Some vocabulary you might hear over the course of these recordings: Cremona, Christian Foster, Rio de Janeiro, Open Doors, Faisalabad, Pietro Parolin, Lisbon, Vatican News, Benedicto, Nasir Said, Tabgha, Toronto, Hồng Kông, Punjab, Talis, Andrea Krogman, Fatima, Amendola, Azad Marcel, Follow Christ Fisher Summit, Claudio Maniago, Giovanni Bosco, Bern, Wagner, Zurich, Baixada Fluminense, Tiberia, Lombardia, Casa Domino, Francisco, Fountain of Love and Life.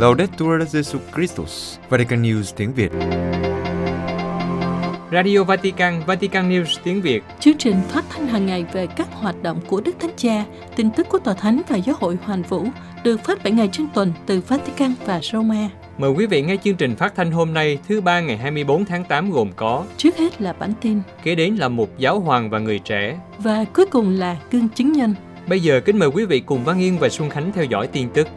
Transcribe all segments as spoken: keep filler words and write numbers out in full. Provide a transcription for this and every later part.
Laudetur Jesu Christus, Vatican News tiếng Việt. Radio Vatican, Vatican News tiếng Việt. Chương trình phát thanh hàng ngày về các hoạt động của Đức Thánh Cha, tin tức của Tòa Thánh và Giáo hội Hoàn Vũ được phát bảy ngày trên tuần từ Vatican và Roma. Mời quý vị nghe chương trình phát thanh hôm nay thứ ba ngày hai mươi bốn tháng tám gồm có: trước hết là bản tin, kế đến là mục Giáo hoàng và người trẻ, và cuối cùng là gương chứng nhân. Bây giờ kính mời quý vị cùng Văn Yên và Xuân Khánh theo dõi tin tức.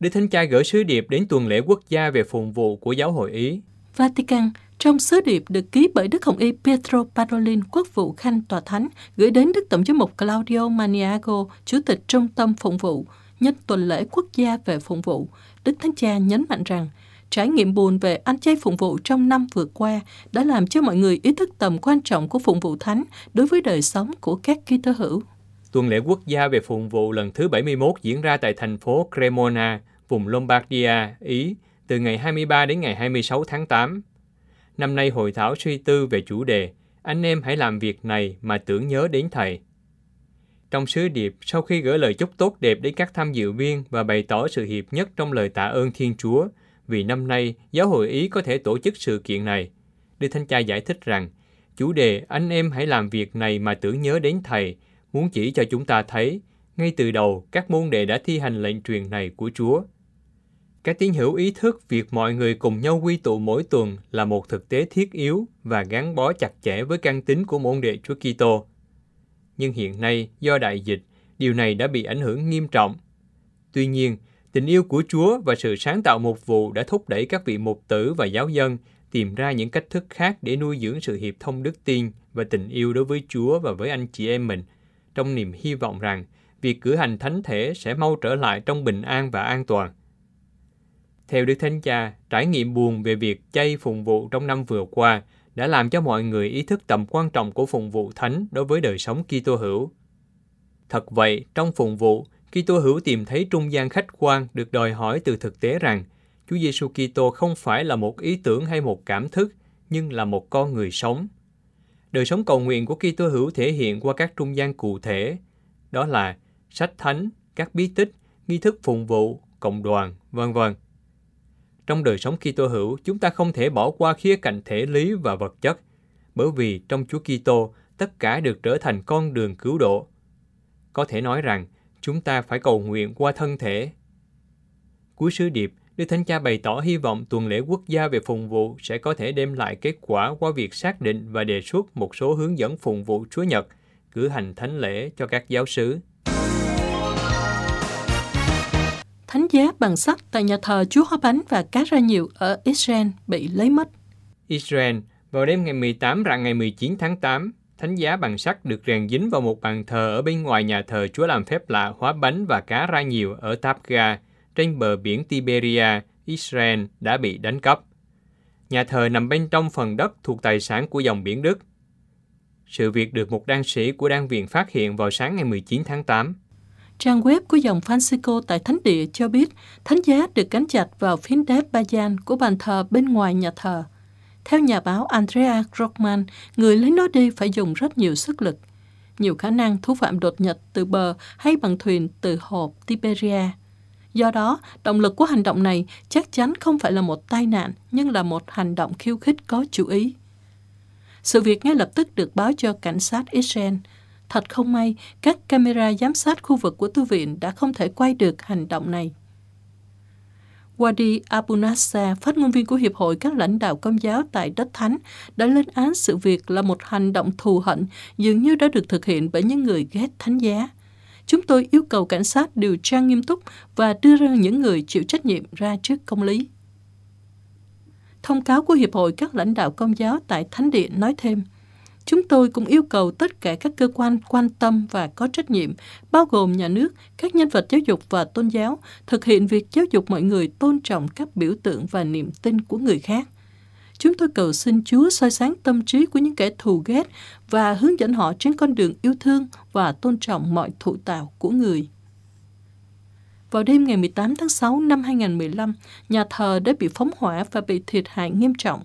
Đức Thánh Cha gửi sứ điệp đến tuần lễ quốc gia về phụng vụ của Giáo hội Ý. Vatican, trong sứ điệp được ký bởi Đức Hồng Y Pietro Parolin, Quốc vụ Khanh Tòa Thánh, gửi đến Đức Tổng giám mục Claudio Maniago, Chủ tịch Trung tâm Phụng vụ, nhân tuần lễ quốc gia về phụng vụ, Đức Thánh Cha nhấn mạnh rằng trải nghiệm buồn về ăn chay phụng vụ trong năm vừa qua đã làm cho mọi người ý thức tầm quan trọng của phụng vụ thánh đối với đời sống của các Kitô hữu. Tuần lễ quốc gia về phụng vụ lần thứ bảy mươi mốt diễn ra tại thành phố Cremona, vùng Lombardia, Ý, từ ngày hai mươi ba đến ngày hai mươi sáu tháng tám. Năm nay hội thảo suy tư về chủ đề "Anh em hãy làm việc này mà tưởng nhớ đến Thầy". Trong sứ điệp, sau khi gửi lời chúc tốt đẹp đến các tham dự viên và bày tỏ sự hiệp nhất trong lời tạ ơn Thiên Chúa, vì năm nay Giáo hội Ý có thể tổ chức sự kiện này, Đức Thánh Cha giải thích rằng chủ đề "Anh em hãy làm việc này mà tưởng nhớ đến Thầy" muốn chỉ cho chúng ta thấy, ngay từ đầu, các môn đệ đã thi hành lệnh truyền này của Chúa. Các tín hữu ý thức việc mọi người cùng nhau quy tụ mỗi tuần là một thực tế thiết yếu và gắn bó chặt chẽ với căn tính của môn đệ Chúa Kitô. Nhưng hiện nay, do đại dịch, điều này đã bị ảnh hưởng nghiêm trọng. Tuy nhiên, tình yêu của Chúa và sự sáng tạo mục vụ đã thúc đẩy các vị mục tử và giáo dân tìm ra những cách thức khác để nuôi dưỡng sự hiệp thông đức tin và tình yêu đối với Chúa và với anh chị em mình, trong niềm hy vọng rằng việc cử hành thánh thể sẽ mau trở lại trong bình an và an toàn. Theo Đức Thánh Cha, trải nghiệm buồn về việc chay phụng vụ trong năm vừa qua đã làm cho mọi người ý thức tầm quan trọng của phụng vụ thánh đối với đời sống Kitô hữu. Thật vậy, trong phụng vụ, Kitô hữu tìm thấy trung gian khách quan được đòi hỏi từ thực tế rằng Chúa Giêsu Kitô không phải là một ý tưởng hay một cảm thức, nhưng là một con người sống. Đời sống cầu nguyện của Kitô hữu thể hiện qua các trung gian cụ thể, đó là sách thánh, các bí tích, nghi thức phụng vụ, cộng đoàn, vân vân. Trong đời sống Kitô hữu, chúng ta không thể bỏ qua khía cạnh thể lý và vật chất, bởi vì trong Chúa Kitô, tất cả được trở thành con đường cứu độ. Có thể nói rằng, chúng ta phải cầu nguyện qua thân thể. Cuối sứ điệp, Đức Thánh Cha bày tỏ hy vọng tuần lễ quốc gia về phụng vụ sẽ có thể đem lại kết quả qua việc xác định và đề xuất một số hướng dẫn phụng vụ Chúa Nhật, cử hành thánh lễ cho các giáo xứ. Thánh giá bằng sắt tại nhà thờ Chúa Hóa Bánh và Cá Ra Nhiều ở Israel bị lấy mất. Israel, vào đêm ngày mười tám rạng ngày mười chín tháng tám, thánh giá bằng sắt được rèn dính vào một bàn thờ ở bên ngoài nhà thờ Chúa làm phép lạ Hóa Bánh và Cá Ra Nhiều ở Tabgha, trên bờ biển Tiberia, Israel đã bị đánh cắp. Nhà thờ nằm bên trong phần đất thuộc tài sản của dòng biển Đức. Sự việc được một đan sĩ của đan viện phát hiện vào sáng ngày mười chín tháng tám. Trang web của dòng Francisco tại Thánh Địa cho biết thánh giá được gắn chặt vào phiến đá Bajan của bàn thờ bên ngoài nhà thờ. Theo nhà báo Andrea Krogman, người lấy nó đi phải dùng rất nhiều sức lực. Nhiều khả năng thủ phạm đột nhập từ bờ hay bằng thuyền từ hồ Tiberia. Do đó, động lực của hành động này chắc chắn không phải là một tai nạn, nhưng là một hành động khiêu khích có chủ ý. Sự việc ngay lập tức được báo cho cảnh sát Israel. Thật không may, các camera giám sát khu vực của tu viện đã không thể quay được hành động này. Wadi Abunasa, phát ngôn viên của Hiệp hội các lãnh đạo Công giáo tại Đất Thánh, đã lên án sự việc là một hành động thù hận dường như đã được thực hiện bởi những người ghét thánh giá. Chúng tôi yêu cầu cảnh sát điều tra nghiêm túc và đưa ra những người chịu trách nhiệm ra trước công lý. Thông cáo của Hiệp hội các lãnh đạo Công giáo tại Thánh Địa nói thêm, chúng tôi cũng yêu cầu tất cả các cơ quan quan tâm và có trách nhiệm, bao gồm nhà nước, các nhân vật giáo dục và tôn giáo, thực hiện việc giáo dục mọi người tôn trọng các biểu tượng và niềm tin của người khác. Chúng tôi cầu xin Chúa soi sáng tâm trí của những kẻ thù ghét và hướng dẫn họ trên con đường yêu thương và tôn trọng mọi thụ tạo của người. Vào đêm ngày mười tám tháng sáu năm hai nghìn không trăm mười lăm, nhà thờ đã bị phóng hỏa và bị thiệt hại nghiêm trọng.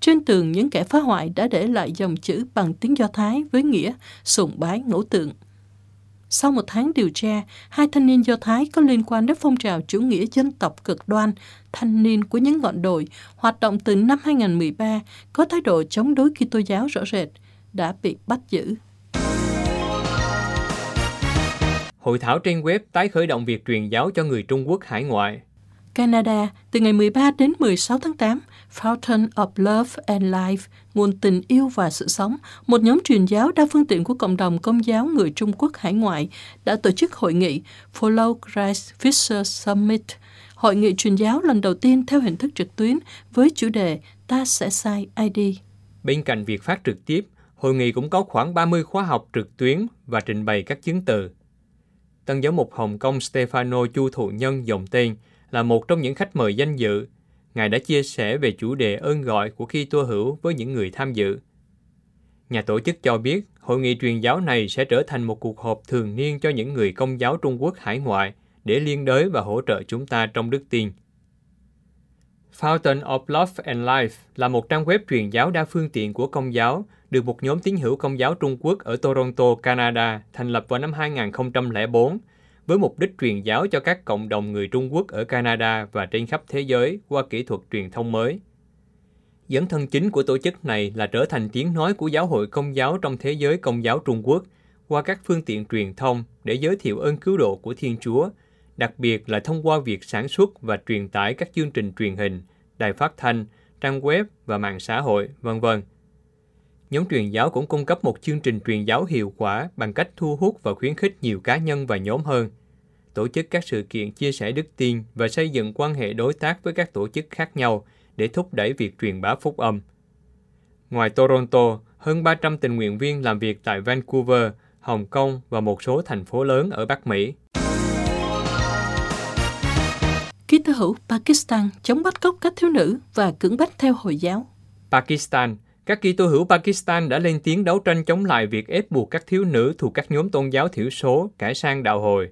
Trên tường, những kẻ phá hoại đã để lại dòng chữ bằng tiếng Do Thái với nghĩa sùng bái ngẫu tượng. Sau một tháng điều tra, hai thanh niên Do Thái có liên quan đến phong trào chủ nghĩa dân tộc cực đoan, thanh niên của những ngọn đồi, hoạt động từ năm hai không một ba, có thái độ chống đối Kitô giáo rõ rệt, đã bị bắt giữ. Hội thảo trên web tái khởi động việc truyền giáo cho người Trung Quốc hải ngoại. Canada, từ ngày mười ba đến mười sáu tháng tám, Fountain of Love and Life, nguồn tình yêu và sự sống, một nhóm truyền giáo đa phương tiện của cộng đồng công giáo người Trung Quốc hải ngoại, đã tổ chức hội nghị Follow Christ Fisher Summit, hội nghị truyền giáo lần đầu tiên theo hình thức trực tuyến với chủ đề Ta sẽ sai ai đi. Bên cạnh việc phát trực tiếp, hội nghị cũng có khoảng ba mươi khóa học trực tuyến và trình bày các chứng từ. Tân giám mục Hồng Kông Stefano Chu Thụ Nhân dòng tên là một trong những khách mời danh dự. Ngài đã chia sẻ về chủ đề ơn gọi của Kitô hữu với những người tham dự. Nhà tổ chức cho biết, hội nghị truyền giáo này sẽ trở thành một cuộc họp thường niên cho những người công giáo Trung Quốc hải ngoại để liên đới và hỗ trợ chúng ta trong đức tin. Fountain of Love and Life là một trang web truyền giáo đa phương tiện của công giáo, được một nhóm tín hữu công giáo Trung Quốc ở Toronto, Canada thành lập vào năm hai không không bốn với mục đích truyền giáo cho các cộng đồng người Trung Quốc ở Canada và trên khắp thế giới qua kỹ thuật truyền thông mới. Dấn thân chính của tổ chức này là trở thành tiếng nói của giáo hội công giáo trong thế giới công giáo Trung Quốc qua các phương tiện truyền thông để giới thiệu ơn cứu độ của Thiên Chúa, đặc biệt là thông qua việc sản xuất và truyền tải các chương trình truyền hình, đài phát thanh, trang web và mạng xã hội, vân vân. Nhóm truyền giáo cũng cung cấp một chương trình truyền giáo hiệu quả bằng cách thu hút và khuyến khích nhiều cá nhân và nhóm hơn, tổ chức các sự kiện chia sẻ đức tin và xây dựng quan hệ đối tác với các tổ chức khác nhau để thúc đẩy việc truyền bá phúc âm. Ngoài Toronto, hơn ba trăm tình nguyện viên làm việc tại Vancouver, Hồng Kông và một số thành phố lớn ở Bắc Mỹ. Kitô hữu Pakistan chống bắt cóc các thiếu nữ và cưỡng bách theo Hồi giáo. Pakistan. Các Kitô hữu Pakistan đã lên tiếng đấu tranh chống lại việc ép buộc các thiếu nữ thuộc các nhóm tôn giáo thiểu số cải sang đạo Hồi.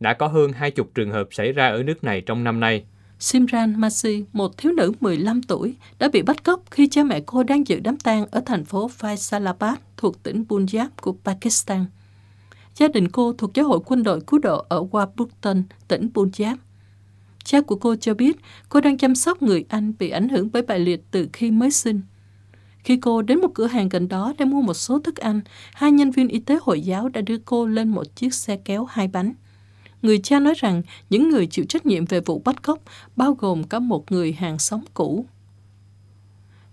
Đã có hơn hai mươi trường hợp xảy ra ở nước này trong năm nay. Simran Masi, một thiếu nữ mười lăm tuổi, đã bị bắt cóc khi cha mẹ cô đang dự đám tang ở thành phố Faisalabad thuộc tỉnh Punjab của Pakistan. Gia đình cô thuộc giáo hội quân đội cứu độ ở Wadi, tỉnh Punjab. Cha của cô cho biết cô đang chăm sóc người anh bị ảnh hưởng bởi bại liệt từ khi mới sinh. Khi cô đến một cửa hàng gần đó để mua một số thức ăn, hai nhân viên y tế Hồi giáo đã đưa cô lên một chiếc xe kéo hai bánh. Người cha nói rằng những người chịu trách nhiệm về vụ bắt cóc bao gồm cả một người hàng xóm cũ.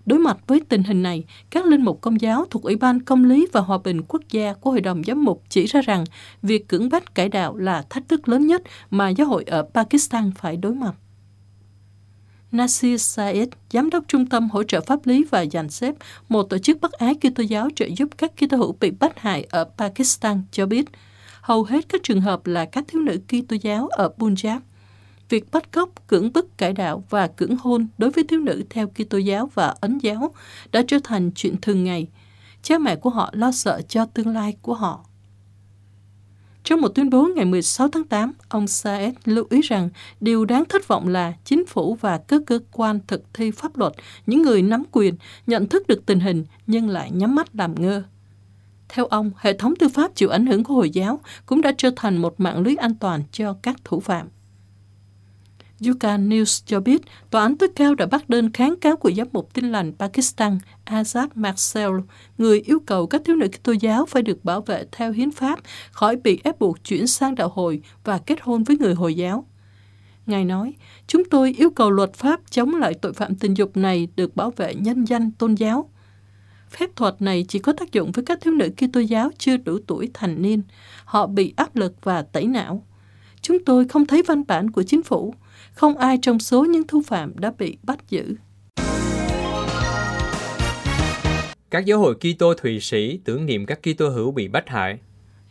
Đối mặt với tình hình này, các linh mục công giáo thuộc Ủy ban Công lý và Hòa bình Quốc gia của Hội đồng Giám mục chỉ ra rằng việc cưỡng bách cải đạo là thách thức lớn nhất mà giáo hội ở Pakistan phải đối mặt. Nasir Said, giám đốc trung tâm hỗ trợ pháp lý và dàn xếp, một tổ chức Bắc Á Kitô giáo trợ giúp các Kitô hữu bị bắt hại ở Pakistan cho biết, hầu hết các trường hợp là các thiếu nữ Kitô giáo ở Punjab. Việc bắt cóc, cưỡng bức cải đạo và cưỡng hôn đối với thiếu nữ theo Kitô giáo và Ấn giáo đã trở thành chuyện thường ngày. Cha mẹ của họ lo sợ cho tương lai của họ. Trong một tuyên bố ngày mười sáu tháng tám, ông Saed lưu ý rằng điều đáng thất vọng là chính phủ và các cơ quan thực thi pháp luật, những người nắm quyền, nhận thức được tình hình nhưng lại nhắm mắt làm ngơ. Theo ông, hệ thống tư pháp chịu ảnh hưởng của Hồi giáo cũng đã trở thành một mạng lưới an toàn cho các thủ phạm. Yuka News cho biết, Tòa án tối cao đã bác đơn kháng cáo của giám mục Tin lành Pakistan Azad Marcel, người yêu cầu các thiếu nữ Kitô giáo phải được bảo vệ theo hiến pháp, khỏi bị ép buộc chuyển sang đạo Hồi và kết hôn với người Hồi giáo. Ngài nói, chúng tôi yêu cầu luật pháp chống lại tội phạm tình dục này được bảo vệ nhân danh tôn giáo. Phép thuật này chỉ có tác dụng với các thiếu nữ Kitô giáo chưa đủ tuổi thành niên. Họ bị áp lực và tẩy não. Chúng tôi không thấy văn bản của chính phủ. Không ai trong số những thủ phạm đã bị bắt giữ. Các giáo hội Kitô Thụy Sĩ tưởng niệm các Kitô hữu bị bắt hại.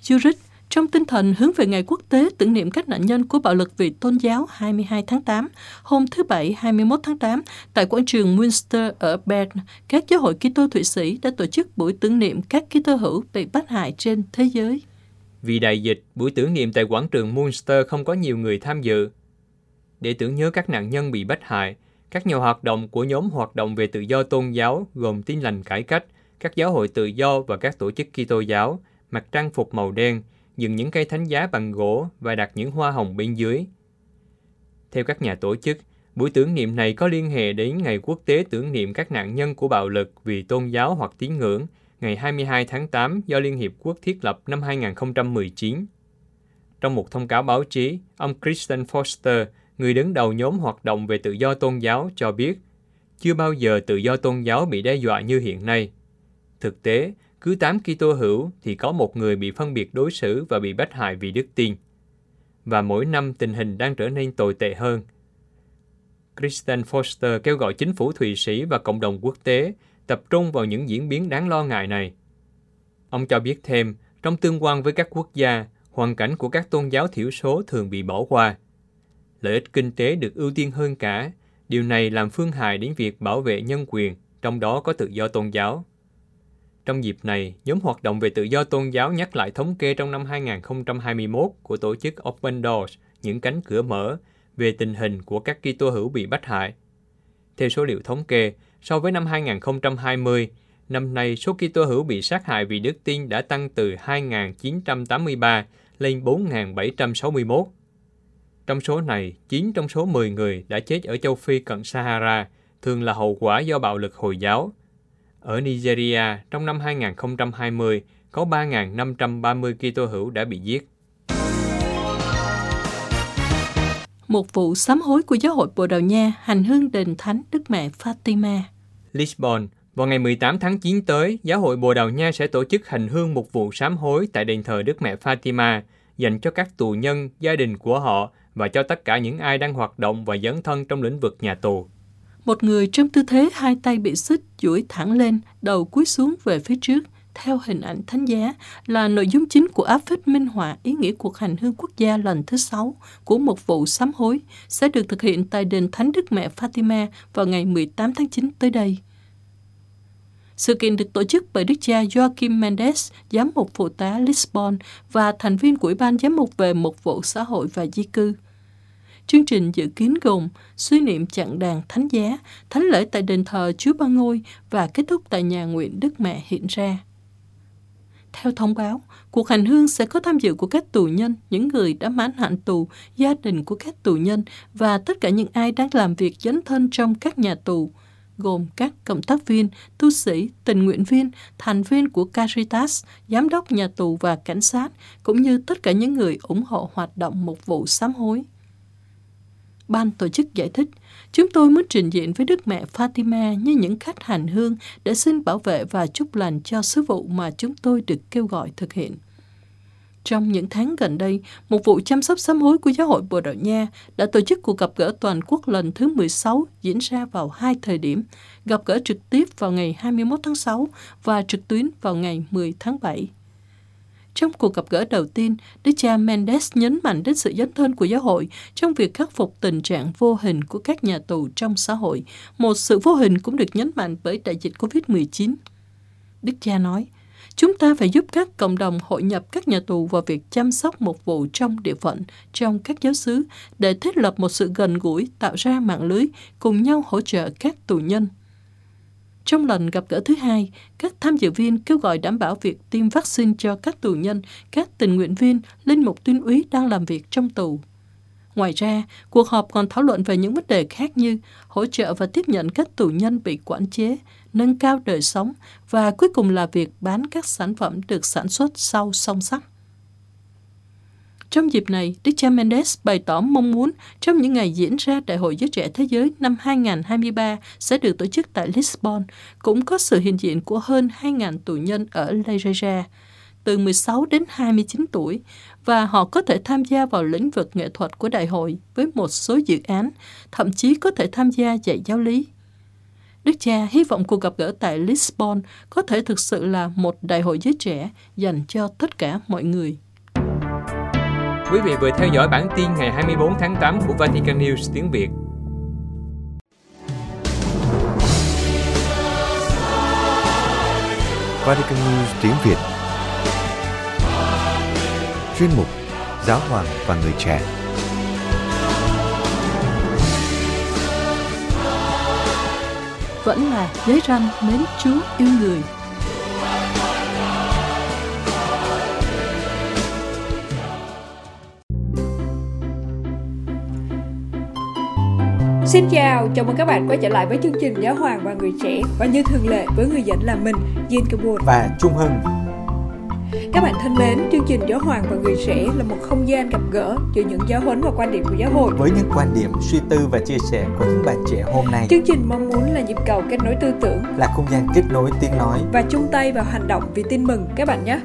Zurich, trong tinh thần hướng về Ngày Quốc tế tưởng niệm các nạn nhân của bạo lực vì tôn giáo hai mươi hai tháng tám, hôm thứ Bảy hai mươi mốt tháng tám, tại quảng trường Münster ở Bern, các giáo hội Kitô Thụy Sĩ đã tổ chức buổi tưởng niệm các Kitô hữu bị bắt hại trên thế giới. Vì đại dịch, buổi tưởng niệm tại quảng trường Münster không có nhiều người tham dự. Để tưởng nhớ các nạn nhân bị bắt hại, các nhà hoạt động của nhóm hoạt động về tự do tôn giáo gồm Tin lành Cải cách, các giáo hội tự do và các tổ chức Kitô giáo mặc trang phục màu đen, dựng những cây thánh giá bằng gỗ và đặt những hoa hồng bên dưới. Theo các nhà tổ chức, buổi tưởng niệm này có liên hệ đến Ngày Quốc tế tưởng niệm các nạn nhân của bạo lực vì tôn giáo hoặc tín ngưỡng, ngày hai mươi hai tháng tám do Liên Hiệp Quốc thiết lập năm hai nghìn không trăm mười chín. Trong một thông cáo báo chí, ông Christian Foster, người đứng đầu nhóm hoạt động về tự do tôn giáo, cho biết chưa bao giờ tự do tôn giáo bị đe dọa như hiện nay. Thực tế, cứ tám Kitô hữu thì có một người bị phân biệt đối xử và bị bách hại vì đức tin. Và mỗi năm tình hình đang trở nên tồi tệ hơn. Christian Foster kêu gọi chính phủ Thụy Sĩ và cộng đồng quốc tế tập trung vào những diễn biến đáng lo ngại này. Ông cho biết thêm, trong tương quan với các quốc gia, hoàn cảnh của các tôn giáo thiểu số thường bị bỏ qua. Lợi ích kinh tế được ưu tiên hơn cả, điều này làm phương hại đến việc bảo vệ nhân quyền, trong đó có tự do tôn giáo. Trong dịp này, nhóm hoạt động về tự do tôn giáo nhắc lại thống kê trong năm hai nghìn không trăm hai mươi mốt của tổ chức Open Doors, những cánh cửa mở, về tình hình của các Kitô hữu bị bách hại. Theo số liệu thống kê, so với năm hai nghìn không trăm hai mươi, năm nay số Kitô hữu bị sát hại vì đức tin đã tăng từ hai nghìn chín trăm tám mươi ba lên bốn nghìn bảy trăm sáu mươi mốt. Trong số này, chín trong số mười người đã chết ở châu Phi cận Sahara, thường là hậu quả do bạo lực Hồi giáo. Ở Nigeria, trong năm hai nghìn không trăm hai mươi, có ba nghìn năm trăm ba mươi Kitô hữu đã bị giết. Một vụ sám hối của giáo hội Bồ Đào Nha hành hương đền thánh Đức Mẹ Fatima. Lisbon, vào ngày mười tám tháng chín tới, giáo hội Bồ Đào Nha sẽ tổ chức hành hương một vụ sám hối tại đền thờ Đức Mẹ Fatima dành cho các tù nhân, gia đình của họ và cho tất cả những ai đang hoạt động và dấn thân trong lĩnh vực nhà tù. Một người trong tư thế hai tay bị xích, duỗi thẳng lên, đầu cúi xuống về phía trước, theo hình ảnh thánh giá là nội dung chính của áp phích minh họa ý nghĩa cuộc hành hương quốc gia lần thứ sáu của một vụ sám hối sẽ được thực hiện tại đền thánh Đức Mẹ Fatima vào ngày mười tám tháng chín tới đây. Sự kiện được tổ chức bởi đức cha Joaquim Mendes, giám mục phụ tá Lisbon và thành viên của Ủy ban giám mục về mục vụ xã hội và di cư. Chương trình dự kiến gồm suy niệm chặng đàn thánh giá, thánh lễ tại đền thờ Chúa Ba Ngôi và kết thúc tại nhà nguyện Đức Mẹ hiện ra. Theo thông báo, cuộc hành hương sẽ có tham dự của các tù nhân, những người đã mãn hạn tù, gia đình của các tù nhân và tất cả những ai đang làm việc dấn thân trong các nhà tù, gồm các cộng tác viên, tu sĩ, tình nguyện viên, thành viên của Caritas, giám đốc nhà tù và cảnh sát, cũng như tất cả những người ủng hộ hoạt động một vụ sám hối. Ban tổ chức giải thích, chúng tôi muốn trình diện với Đức Mẹ Fatima như những khách hành hương để xin bảo vệ và chúc lành cho sứ vụ mà chúng tôi được kêu gọi thực hiện. Trong những tháng gần đây, một vụ chăm sóc sám hối của giáo hội Bồ Đào Nha đã tổ chức cuộc gặp gỡ toàn quốc lần thứ mười sáu diễn ra vào hai thời điểm, gặp gỡ trực tiếp vào ngày hai mươi mốt tháng sáu và trực tuyến vào ngày mười tháng bảy. Trong cuộc gặp gỡ đầu tiên, Đức cha Mendes nhấn mạnh đến sự dấn thân của giáo hội trong việc khắc phục tình trạng vô hình của các nhà tù trong xã hội. Một sự vô hình cũng được nhấn mạnh bởi đại dịch cô vít mười chín. Đức cha nói, chúng ta phải giúp các cộng đồng hội nhập các nhà tù vào việc chăm sóc một vụ trong địa phận, trong các giáo xứ, để thiết lập một sự gần gũi, tạo ra mạng lưới, cùng nhau hỗ trợ các tù nhân. Trong lần gặp gỡ thứ hai, các tham dự viên kêu gọi đảm bảo việc tiêm vaccine cho các tù nhân, các tình nguyện viên, linh mục tuyên úy đang làm việc trong tù. Ngoài ra, cuộc họp còn thảo luận về những vấn đề khác như hỗ trợ và tiếp nhận các tù nhân bị quản chế, nâng cao đời sống và cuối cùng là việc bán các sản phẩm được sản xuất sau song sắt. Trong dịp này, Đức cha Mendes bày tỏ mong muốn trong những ngày diễn ra Đại hội Giới Trẻ Thế Giới năm hai nghìn không trăm hai mươi ba sẽ được tổ chức tại Lisbon, cũng có sự hiện diện của hơn hai nghìn tù nhân ở Leiria, từ mười sáu đến hai mươi chín tuổi, và họ có thể tham gia vào lĩnh vực nghệ thuật của đại hội với một số dự án, thậm chí có thể tham gia dạy giáo lý. Đức cha hy vọng cuộc gặp gỡ tại Lisbon có thể thực sự là một đại hội giới trẻ dành cho tất cả mọi người. Quý vị vừa theo dõi bản tin ngày hai mươi bốn tháng tám của Vatican News tiếng Việt. Vatican News tiếng Việt. Chuyên mục Giáo hoàng và người trẻ. Vẫn là giấy răn mến Chúa yêu người. Xin chào, chào mừng các bạn quay trở lại với chương trình Giáo Hoàng và Người Trẻ. Và như thường lệ với người dẫn là mình, Diên Kabul và Trung Hưng. Các bạn thân mến, chương trình Giáo Hoàng và Người Trẻ là một không gian gặp gỡ giữa những giáo huấn và quan điểm của giáo hội với những quan điểm, suy tư và chia sẻ của những bạn trẻ hôm nay. Chương trình mong muốn là nhịp cầu kết nối tư tưởng, là không gian kết nối tiếng nói và chung tay vào hành động vì tin mừng các bạn nhé.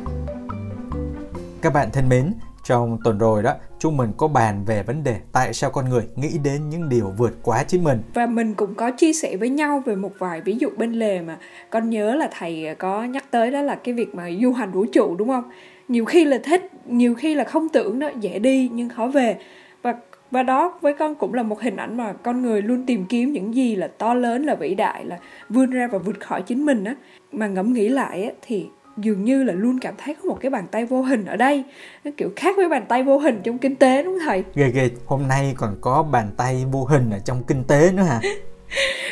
Các bạn thân mến, trong tuần rồi đó, chúng mình có bàn về vấn đề tại sao con người nghĩ đến những điều vượt quá chính mình. Và mình cũng có chia sẻ với nhau về một vài ví dụ bên lề mà con nhớ là thầy có nhắc tới, đó là cái việc mà du hành vũ trụ, đúng không? Nhiều khi là thích, nhiều khi là không tưởng đó, dễ đi nhưng khó về. Và và đó với con cũng là một hình ảnh mà con người luôn tìm kiếm những gì là to lớn, là vĩ đại, là vươn ra và vượt khỏi chính mình á. Mà ngẫm nghĩ lại á, thì dường như là luôn cảm thấy có một cái bàn tay vô hình ở đây. Nó kiểu khác với bàn tay vô hình trong kinh tế, đúng không thầy? Ghê ghê, hôm nay còn có bàn tay vô hình ở trong kinh tế nữa hả?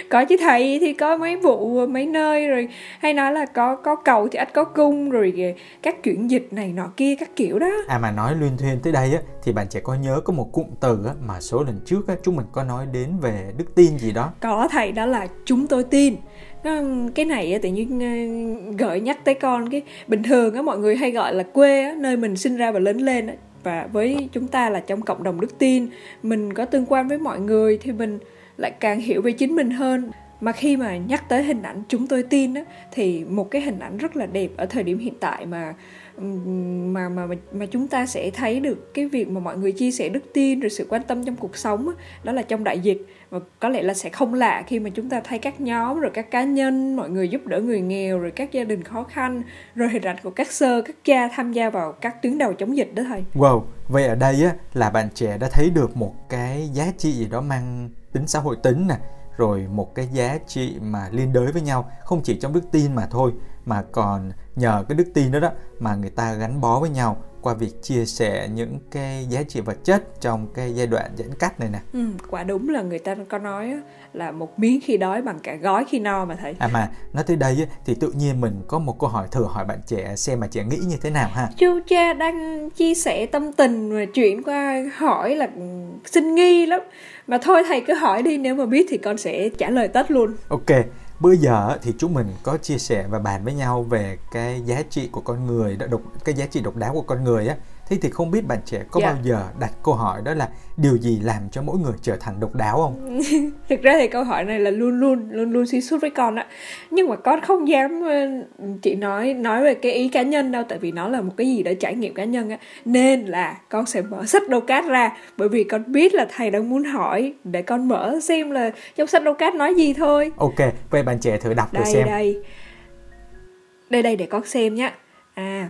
Có chứ thầy, thì có mấy vụ mấy nơi rồi, hay nói là có có cầu thì ắt có cung, rồi các chuyển dịch này nọ kia các kiểu đó. À mà nói luyên thuyên tới đây á, thì bạn trẻ có nhớ có một cụm từ á, mà số lần trước á, chúng mình có nói đến về đức tin gì đó. Có thầy, đó là chúng tôi tin. Cái này tự nhiên gợi nhắc tới con cái bình thường á, mọi người hay gọi là quê, nơi mình sinh ra và lớn lên, và với chúng ta là trong cộng đồng đức tin, mình có tương quan với mọi người thì mình lại càng hiểu về chính mình hơn. Mà khi mà nhắc tới hình ảnh chúng tôi tin á, thì một cái hình ảnh rất là đẹp ở thời điểm hiện tại mà mà mà mà chúng ta sẽ thấy được cái việc mà mọi người chia sẻ đức tin rồi sự quan tâm trong cuộc sống á, đó là trong đại dịch. Và có lẽ là sẽ không lạ khi mà chúng ta thấy các nhóm rồi các cá nhân, mọi người giúp đỡ người nghèo rồi các gia đình khó khăn, rồi hình ảnh của các sơ, các cha tham gia vào các tuyến đầu chống dịch đó thầy. Wow, vậy ở đây á, là bạn trẻ đã thấy được một cái giá trị gì đó mang tính xã hội tính nè, rồi một cái giá trị mà liên đới với nhau, không chỉ trong đức tin mà thôi, mà còn nhờ cái đức tin đó đó mà người ta gắn bó với nhau qua việc chia sẻ những cái giá trị vật chất trong cái giai đoạn giãn cách này nè. Ừ, quả đúng là người ta có nói là một miếng khi đói bằng cả gói khi no mà thầy. À mà nói tới đây thì tự nhiên mình có một câu hỏi thử hỏi bạn trẻ xem mà trẻ nghĩ như thế nào ha. Chú cha đang chia sẻ tâm tình mà chuyển qua hỏi là xin nghi lắm. Mà thôi thầy cứ hỏi đi, nếu mà biết thì con sẽ trả lời tết luôn. Ok. Bây giờ thì chúng mình có chia sẻ và bàn với nhau về cái giá trị của con người, cái giá trị độc đáo của con người á. Thế thì không biết bạn trẻ có yeah. bao giờ đặt câu hỏi đó là điều gì làm cho mỗi người trở thành độc đáo không? Thực ra thì câu hỏi này là luôn luôn luôn luôn xuyên suốt với con á. Nhưng mà con không dám chỉ nói nói về cái ý cá nhân đâu, tại vì nó là một cái gì đó trải nghiệm cá nhân á. Nên là con sẽ mở sách Đô Cát ra, bởi vì con biết là thầy đang muốn hỏi, để con mở xem là trong sách Đô Cát nói gì thôi. Ok, vậy bạn trẻ thử đọc đây, rồi xem. Đây đây đây để con xem nhé. À,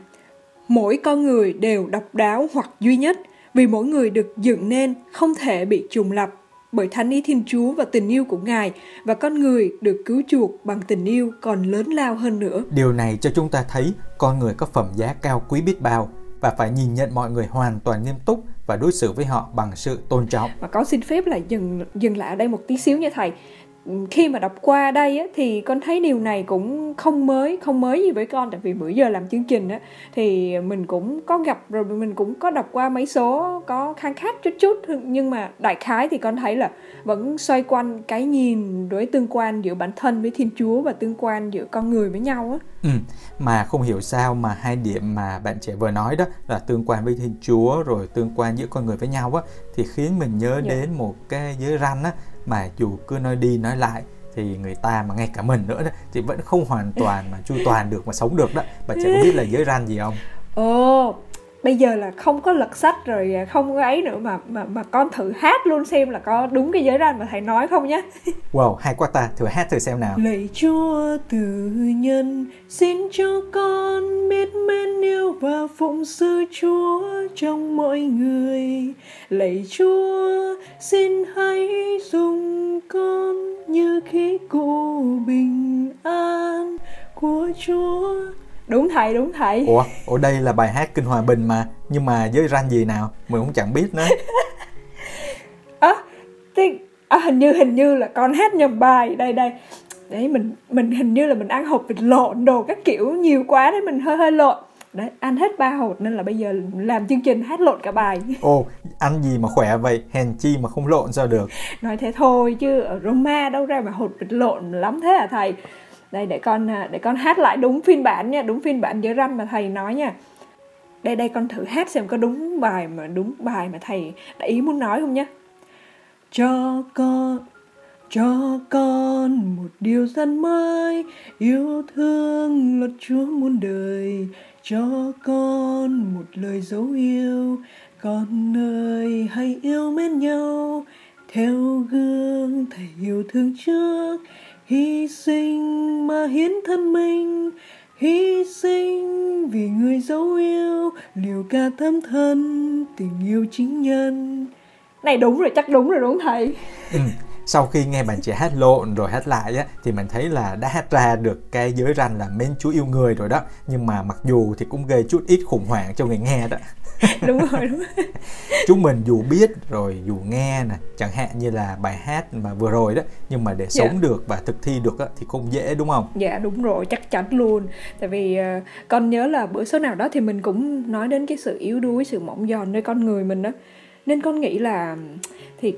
mỗi con người đều độc đáo hoặc duy nhất, vì mỗi người được dựng nên không thể bị trùng lặp bởi thánh ý Thiên Chúa và tình yêu của Ngài, và con người được cứu chuộc bằng tình yêu còn lớn lao hơn nữa. Điều này cho chúng ta thấy con người có phẩm giá cao quý biết bao, và phải nhìn nhận mọi người hoàn toàn nghiêm túc và đối xử với họ bằng sự tôn trọng. Và con xin phép là dừng dừng lại ở đây một tí xíu nha thầy. Khi mà đọc qua đây á, thì con thấy điều này cũng không mới, không mới gì với con. Tại vì bữa giờ làm chương trình á, thì mình cũng có gặp rồi, mình cũng có đọc qua mấy số có khang khác chút chút. Nhưng mà đại khái thì con thấy là vẫn xoay quanh cái nhìn đối tương quan giữa bản thân với Thiên Chúa và tương quan giữa con người với nhau á. Ừ, mà không hiểu sao mà hai điểm mà bạn trẻ vừa nói đó là tương quan với Thiên Chúa rồi tương quan giữa con người với nhau á, thì khiến mình nhớ dạ. đến một cái giới răn á, mà dù cứ nói đi nói lại thì người ta, mà ngay cả mình nữa đó, thì vẫn không hoàn toàn mà chu toàn được mà sống được đó. Bạn trẻ có biết là giới răn gì không? Ồ, bây giờ là không có lật sách rồi không có ấy nữa, mà mà mà con thử hát luôn xem là có đúng cái giới răn mà thầy nói không nhé. Wow, hay quá ta, thử hát thử xem nào. Lạy Chúa từ nhân, xin cho con biết mến yêu và phụng sự Chúa trong mọi người. Lạy Chúa, xin hãy dùng con như khí cụ bình an của Chúa. Đúng thầy, đúng thầy. Ủa, ở đây là bài hát Kinh Hòa Bình mà. Nhưng mà giới răn gì nào? Mình cũng chẳng biết nữa. à, thì, à, hình như, hình như là con hát nhầm bài. Đây, đây đấy, mình, mình hình như là mình ăn hộp vịt lộn đồ các kiểu nhiều quá đấy, mình hơi hơi lộn. Đấy, ăn hết ba hột nên là bây giờ làm chương trình hát lộn cả bài. Ồ, ăn gì mà khỏe vậy, hèn chi mà không lộn sao được. Nói thế thôi chứ ở Roma đâu ra mà hột vịt lộn lắm thế hả thầy. Đây để con để con hát lại đúng phiên bản nha, đúng phiên bản dở ranh mà thầy nói nha. Đây đây con thử hát xem có đúng bài mà đúng bài mà thầy đã ý muốn nói không nhé. Cho con, cho con một điều dân mới, yêu thương luật Chúa muôn đời. Cho con một lời dấu yêu, con ơi hãy yêu mến nhau. Theo gương thầy yêu thương trước, hy sinh mà hiến thân mình. Hy sinh vì người dấu yêu, liều cả thâm thân tình yêu chính nhân. Này đúng rồi, chắc đúng rồi đúng thầy. Ừ. Sau khi nghe bạn chị hát lộn rồi hát lại á, thì mình thấy là đã hát ra được cái giới ranh là mến Chúa yêu người rồi đó. Nhưng mà mặc dù thì cũng gây chút ít khủng hoảng cho người nghe đó. Đúng rồi, đúng rồi. Chúng mình dù biết rồi dù nghe nè, chẳng hạn như là bài hát mà vừa rồi đó, nhưng mà để sống dạ. được và thực thi được á, thì không dễ đúng không? Dạ đúng rồi, chắc chắn luôn. Tại vì uh, con nhớ là bữa số nào đó thì mình cũng nói đến cái sự yếu đuối, sự mỏng giòn nơi con người mình đó. Nên con nghĩ là thì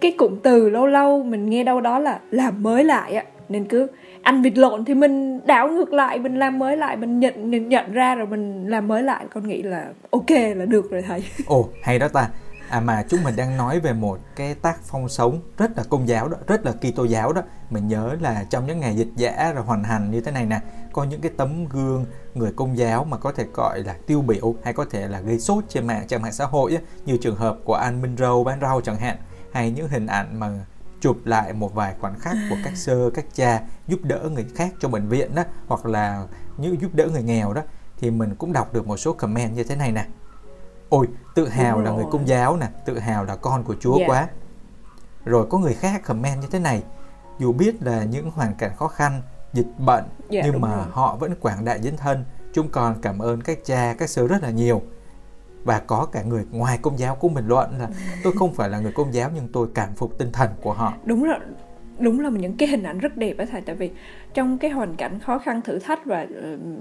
cái cụm từ lâu lâu mình nghe đâu đó là làm mới lại á, nên cứ ăn vịt lộn thì mình đảo ngược lại, mình làm mới lại, mình nhận mình nhận ra rồi mình làm mới lại. Con nghĩ là ok là được rồi thầy. Ồ hay đó ta. À mà chúng mình đang nói về một cái tác phong sống rất là Công giáo đó, rất là Kitô giáo đó. Mình nhớ là trong những ngày dịch dã rồi hoành hành như thế này nè, có những cái tấm gương người Công giáo mà có thể gọi là tiêu biểu hay có thể là gây sốt trên mạng trên mạng xã hội á, như trường hợp của anh Minh Râu bán rau chẳng hạn, hay những hình ảnh mà chụp lại một vài khoảnh khắc của các sơ, các cha giúp đỡ người khác trong bệnh viện đó, hoặc là những giúp đỡ người nghèo đó, thì mình cũng đọc được một số comment như thế này nè. Ôi, tự hào là người Công giáo nè, tự hào là con của Chúa yeah. quá. Rồi có người khác comment như thế này, dù biết là những hoàn cảnh khó khăn, dịch bệnh, yeah, nhưng mà rồi. Họ vẫn quảng đại dấn thân, chúng con cảm ơn các cha, các sơ rất là nhiều. Và có cả người ngoài Công giáo cũng bình luận là tôi không phải là người Công giáo nhưng tôi cảm phục tinh thần của họ. Đúng rồi, đúng là những cái hình ảnh rất đẹp á thầy, tại vì trong cái hoàn cảnh khó khăn thử thách và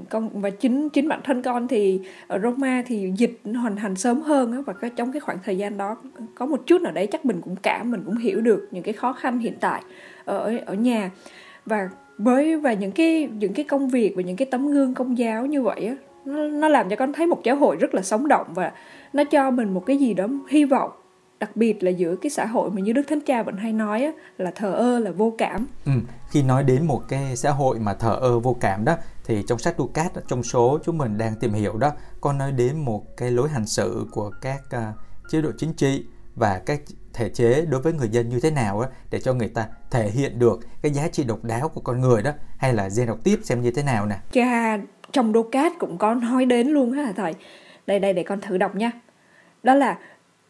con và chính chính bản thân con thì ở Roma thì dịch hoàn thành sớm hơn á, và trong cái khoảng thời gian đó có một chút nào đấy chắc mình cũng cảm mình cũng hiểu được những cái khó khăn hiện tại ở ở nhà. Và với và những cái những cái công việc và những cái tấm gương Công giáo như vậy á, nó làm cho con thấy một giáo hội rất là sống động, và nó cho mình một cái gì đó hy vọng, đặc biệt là giữa cái xã hội mà như Đức Thánh Cha vẫn hay nói á, là thờ ơ, là vô cảm. Ừ, khi nói đến một cái xã hội mà thờ ơ vô cảm đó, thì trong sách Luca, trong số chúng mình đang tìm hiểu đó, con nói đến một cái lối hành xử của các uh, chế độ chính trị và các thể chế đối với người dân như thế nào đó, để cho người ta thể hiện được cái giá trị độc đáo của con người đó, hay là gen đọc tiếp xem như thế nào nè. Cha trong Đô-cát cũng có nói đến luôn hả thầy. Đây đây để con thử đọc nha. Đó là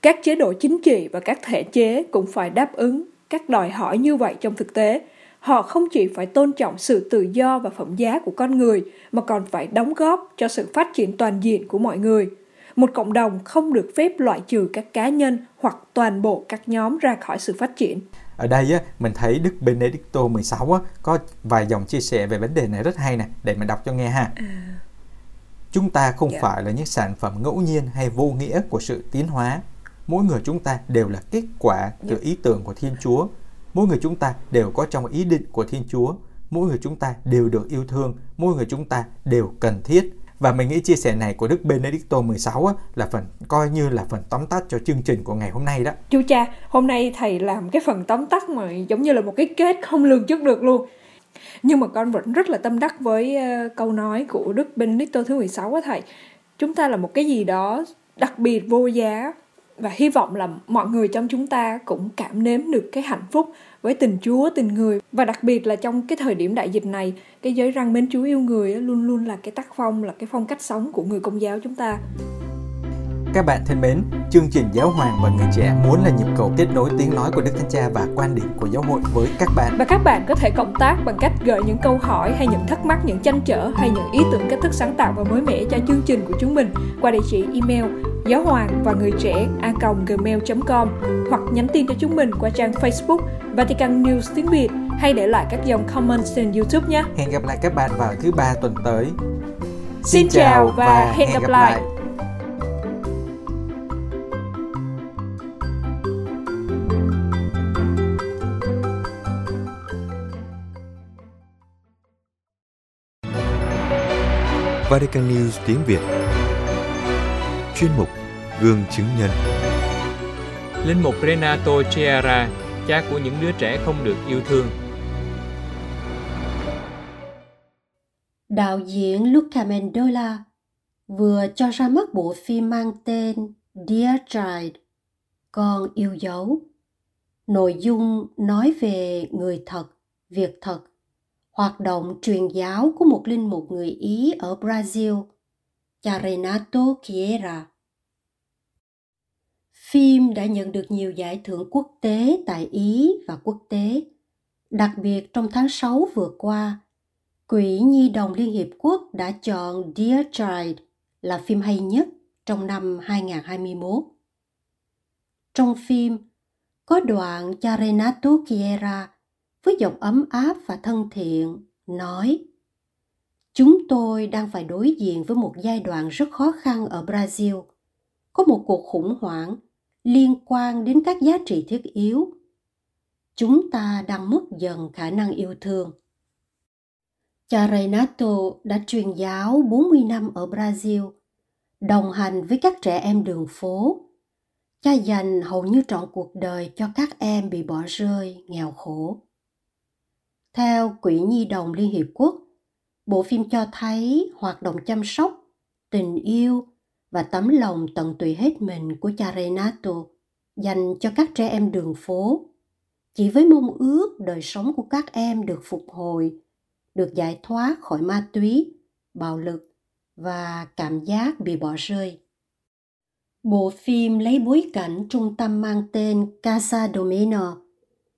các chế độ chính trị và các thể chế cũng phải đáp ứng các đòi hỏi như vậy trong thực tế. Họ không chỉ phải tôn trọng sự tự do và phẩm giá của con người, mà còn phải đóng góp cho sự phát triển toàn diện của mọi người. Một cộng đồng không được phép loại trừ các cá nhân hoặc toàn bộ các nhóm ra khỏi sự phát triển. Ở đây á, mình thấy Đức Benedicto mười sáu á, có vài dòng chia sẻ về vấn đề này rất hay nè, để mình đọc cho nghe ha. Chúng ta không yeah. phải là những sản phẩm ngẫu nhiên hay vô nghĩa của sự tiến hóa. Mỗi người chúng ta đều là kết quả từ ý tưởng của Thiên Chúa. Mỗi người chúng ta đều có trong ý định của Thiên Chúa. Mỗi người chúng ta đều được yêu thương. Mỗi người chúng ta đều cần thiết. Và mình nghĩ chia sẻ này của Đức Benedicto mười sáu á, là phần coi như là phần tóm tắt cho chương trình của ngày hôm nay đó. Chú cha, hôm nay thầy làm cái phần tóm tắt mà giống như là một cái kết không lường trước được luôn. Nhưng mà con vẫn rất là tâm đắc với uh, câu nói của Đức Benedicto thứ mười sáu á thầy. Chúng ta là một cái gì đó đặc biệt vô giá, và hy vọng là mọi người trong chúng ta cũng cảm nếm được cái hạnh phúc với tình Chúa, tình người. Và đặc biệt là trong cái thời điểm đại dịch này, cái giới răng mến Chúa yêu người luôn luôn là cái tác phong, là cái phong cách sống của người Công giáo chúng ta. Các bạn thân mến, chương trình Giáo Hoàng và Người Trẻ muốn là nhịp cầu kết nối tiếng nói của Đức Thánh Cha và quan điểm của giáo hội với các bạn. Và các bạn có thể cộng tác bằng cách gửi những câu hỏi hay những thắc mắc, những trăn trở hay những ý tưởng cách thức sáng tạo và mới mẻ cho chương trình của chúng mình qua địa chỉ email giáo hoàng và người trẻ a còng gmail chấm com, hoặc nhắn tin cho chúng mình qua trang Facebook Vatican News tiếng Việt, hay để lại các dòng comment trên YouTube nhé. Hẹn gặp lại các bạn vào thứ ba tuần tới. Xin chào và hẹn gặp lại. Vatican News tiếng Việt. Chuyên mục Gương chứng nhân. Linh mục Renato Chiara, cha của những đứa trẻ không được yêu thương. Đạo diễn Luca Mendola vừa cho ra mắt bộ phim mang tên Dear Child, Con yêu dấu. Nội dung nói về người thật, việc thật, hoạt động truyền giáo của một linh mục người Ý ở Brazil, cha Renato Chiara. Phim đã nhận được nhiều giải thưởng quốc tế tại Ý và quốc tế, đặc biệt trong tháng sáu vừa qua. Quỹ Nhi đồng Liên Hiệp Quốc đã chọn Dear Child là phim hay nhất trong năm hai không hai mốt. Trong phim, có đoạn cha Renato Chiara với giọng ấm áp và thân thiện nói: "Chúng tôi đang phải đối diện với một giai đoạn rất khó khăn ở Brazil. Có một cuộc khủng hoảng liên quan đến các giá trị thiết yếu. Chúng ta đang mất dần khả năng yêu thương." Cha Renato đã truyền giáo bốn mươi năm ở Brazil, đồng hành với các trẻ em đường phố. Cha dành hầu như trọn cuộc đời cho các em bị bỏ rơi, nghèo khổ. Theo Quỹ Nhi đồng Liên Hiệp Quốc, bộ phim cho thấy hoạt động chăm sóc, tình yêu và tấm lòng tận tụy hết mình của cha Renato dành cho các trẻ em đường phố, chỉ với mong ước đời sống của các em được phục hồi, được giải thoát khỏi ma túy, bạo lực và cảm giác bị bỏ rơi. Bộ phim lấy bối cảnh trung tâm mang tên Casa Domino,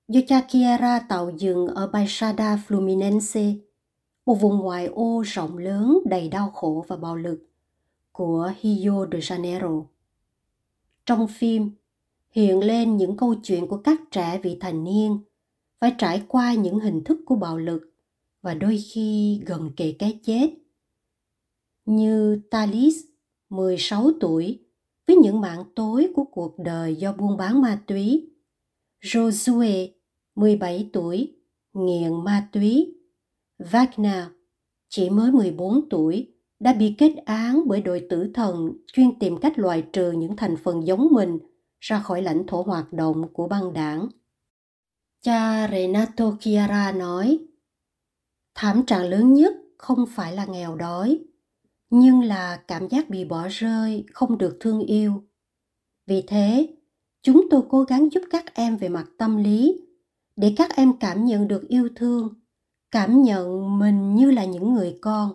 do cha Chiara tạo dựng ở Baixada Fluminense, một vùng ngoại ô rộng lớn đầy đau khổ và bạo lực của Rio de Janeiro. Trong phim, hiện lên những câu chuyện của các trẻ vị thành niên phải trải qua những hình thức của bạo lực và đôi khi gần kề cái chết. Như Talis, mười sáu tuổi, với những mảng tối của cuộc đời do buôn bán ma túy. Josué, mười bảy tuổi, nghiện ma túy. Wagner, chỉ mới mười bốn tuổi, đã bị kết án bởi đội tử thần chuyên tìm cách loại trừ những thành phần giống mình ra khỏi lãnh thổ hoạt động của băng đảng. Cha Renato Chiara nói: "Thảm trạng lớn nhất không phải là nghèo đói, nhưng là cảm giác bị bỏ rơi, không được thương yêu. Vì thế, chúng tôi cố gắng giúp các em về mặt tâm lý, để các em cảm nhận được yêu thương, cảm nhận mình như là những người con.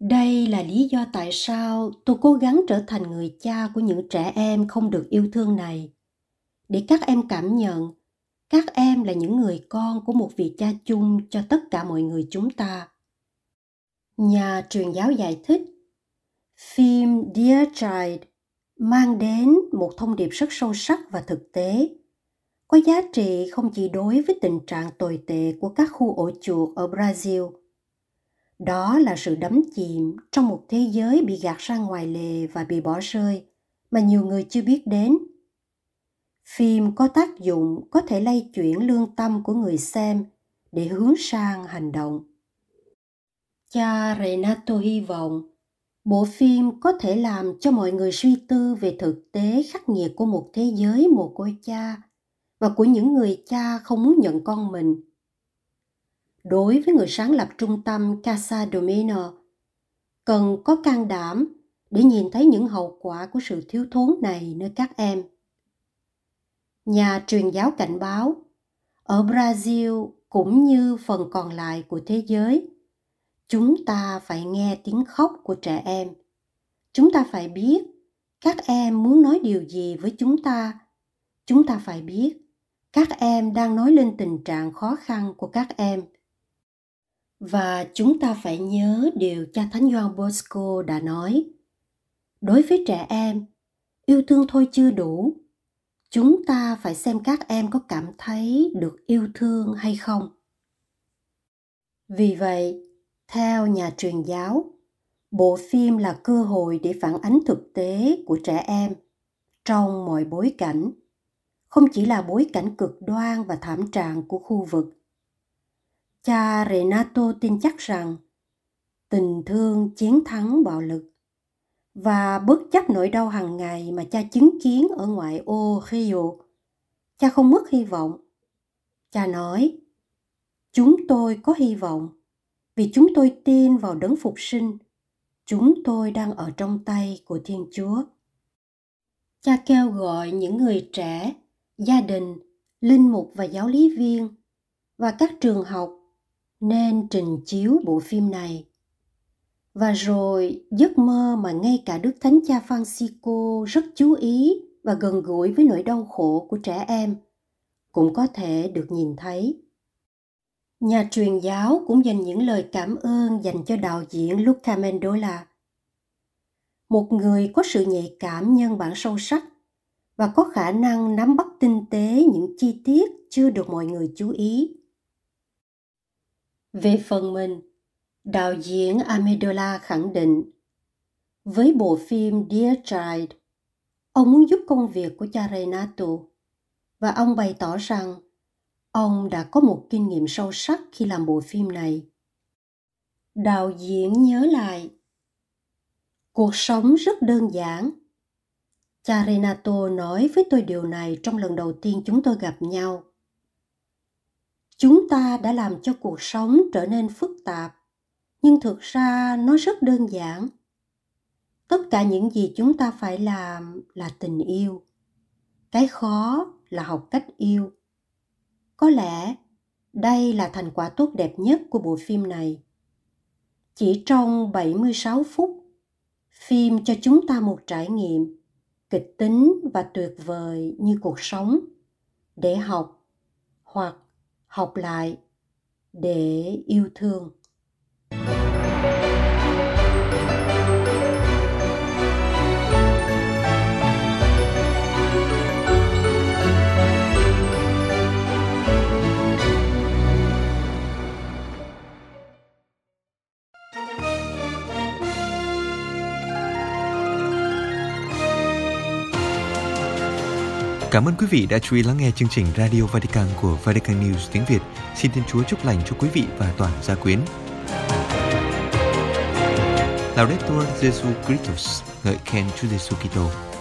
Đây là lý do tại sao tôi cố gắng trở thành người cha của những trẻ em không được yêu thương này, để các em cảm nhận các em là những người con của một vị cha chung cho tất cả mọi người chúng ta." Nhà truyền giáo giải thích, phim Dear Child mang đến một thông điệp rất sâu sắc và thực tế, có giá trị không chỉ đối với tình trạng tồi tệ của các khu ổ chuột ở Brazil. Đó là sự đắm chìm trong một thế giới bị gạt ra ngoài lề và bị bỏ rơi mà nhiều người chưa biết đến. Phim có tác dụng có thể lay chuyển lương tâm của người xem để hướng sang hành động. Cha Renato hy vọng bộ phim có thể làm cho mọi người suy tư về thực tế khắc nghiệt của một thế giới mồ côi cha và của những người cha không muốn nhận con mình. Đối với người sáng lập trung tâm Casa Domino, cần có can đảm để nhìn thấy những hậu quả của sự thiếu thốn này nơi các em. Nhà truyền giáo cảnh báo, ở Brazil cũng như phần còn lại của thế giới, chúng ta phải nghe tiếng khóc của trẻ em. Chúng ta phải biết các em muốn nói điều gì với chúng ta. Chúng ta phải biết các em đang nói lên tình trạng khó khăn của các em. Và chúng ta phải nhớ điều cha Thánh Gioan Bosco đã nói. Đối với trẻ em, yêu thương thôi chưa đủ. Chúng ta phải xem các em có cảm thấy được yêu thương hay không. Vì vậy, theo nhà truyền giáo, Bộ phim là cơ hội để phản ánh thực tế của trẻ em trong mọi bối cảnh, không chỉ là bối cảnh cực đoan và thảm trạng của khu vực. Cha Renato tin chắc rằng tình thương chiến thắng bạo lực, và bất chấp nỗi đau hàng ngày mà cha chứng kiến ở ngoại ô Rio, cha không mất hy vọng. Cha nói, chúng tôi có hy vọng vì chúng tôi tin vào đấng phục sinh. Chúng tôi đang ở trong tay của Thiên Chúa. Cha kêu gọi những người trẻ, gia đình, linh mục và giáo lý viên và các trường học nên trình chiếu bộ phim này. Và rồi, giấc mơ mà ngay cả Đức Thánh Cha Francisco rất chú ý và gần gũi với nỗi đau khổ của trẻ em cũng có thể được nhìn thấy. Nhà truyền giáo cũng dành những lời cảm ơn dành cho đạo diễn Luca Mendola, một người có sự nhạy cảm nhân bản sâu sắc và có khả năng nắm bắt tinh tế những chi tiết chưa được mọi người chú ý. Về phần mình, đạo diễn Amendola khẳng định, với bộ phim Dear Child, ông muốn giúp công việc của cha Renato, và ông bày tỏ rằng ông đã có một kinh nghiệm sâu sắc khi làm bộ phim này. Đạo diễn nhớ lại, cuộc sống rất đơn giản. Cha Renato nói với tôi điều này trong lần đầu tiên chúng tôi gặp nhau. Chúng ta đã làm cho cuộc sống trở nên phức tạp, nhưng thực ra nó rất đơn giản. Tất cả những gì chúng ta phải làm là tình yêu. Cái khó là học cách yêu. Có lẽ đây là thành quả tốt đẹp nhất của bộ phim này. Chỉ trong bảy mươi sáu phút, phim cho chúng ta một trải nghiệm kịch tính và tuyệt vời như cuộc sống, để học hoặc học lại, để yêu thương. Cảm ơn quý vị đã chú ý lắng nghe chương trình Radio Vatican của Vatican News tiếng Việt. Xin Thiên Chúa chúc lành cho quý vị và toàn gia quyến. Laudetur Jesu Christus, ngợi khen Chúa Giêsu Kitô.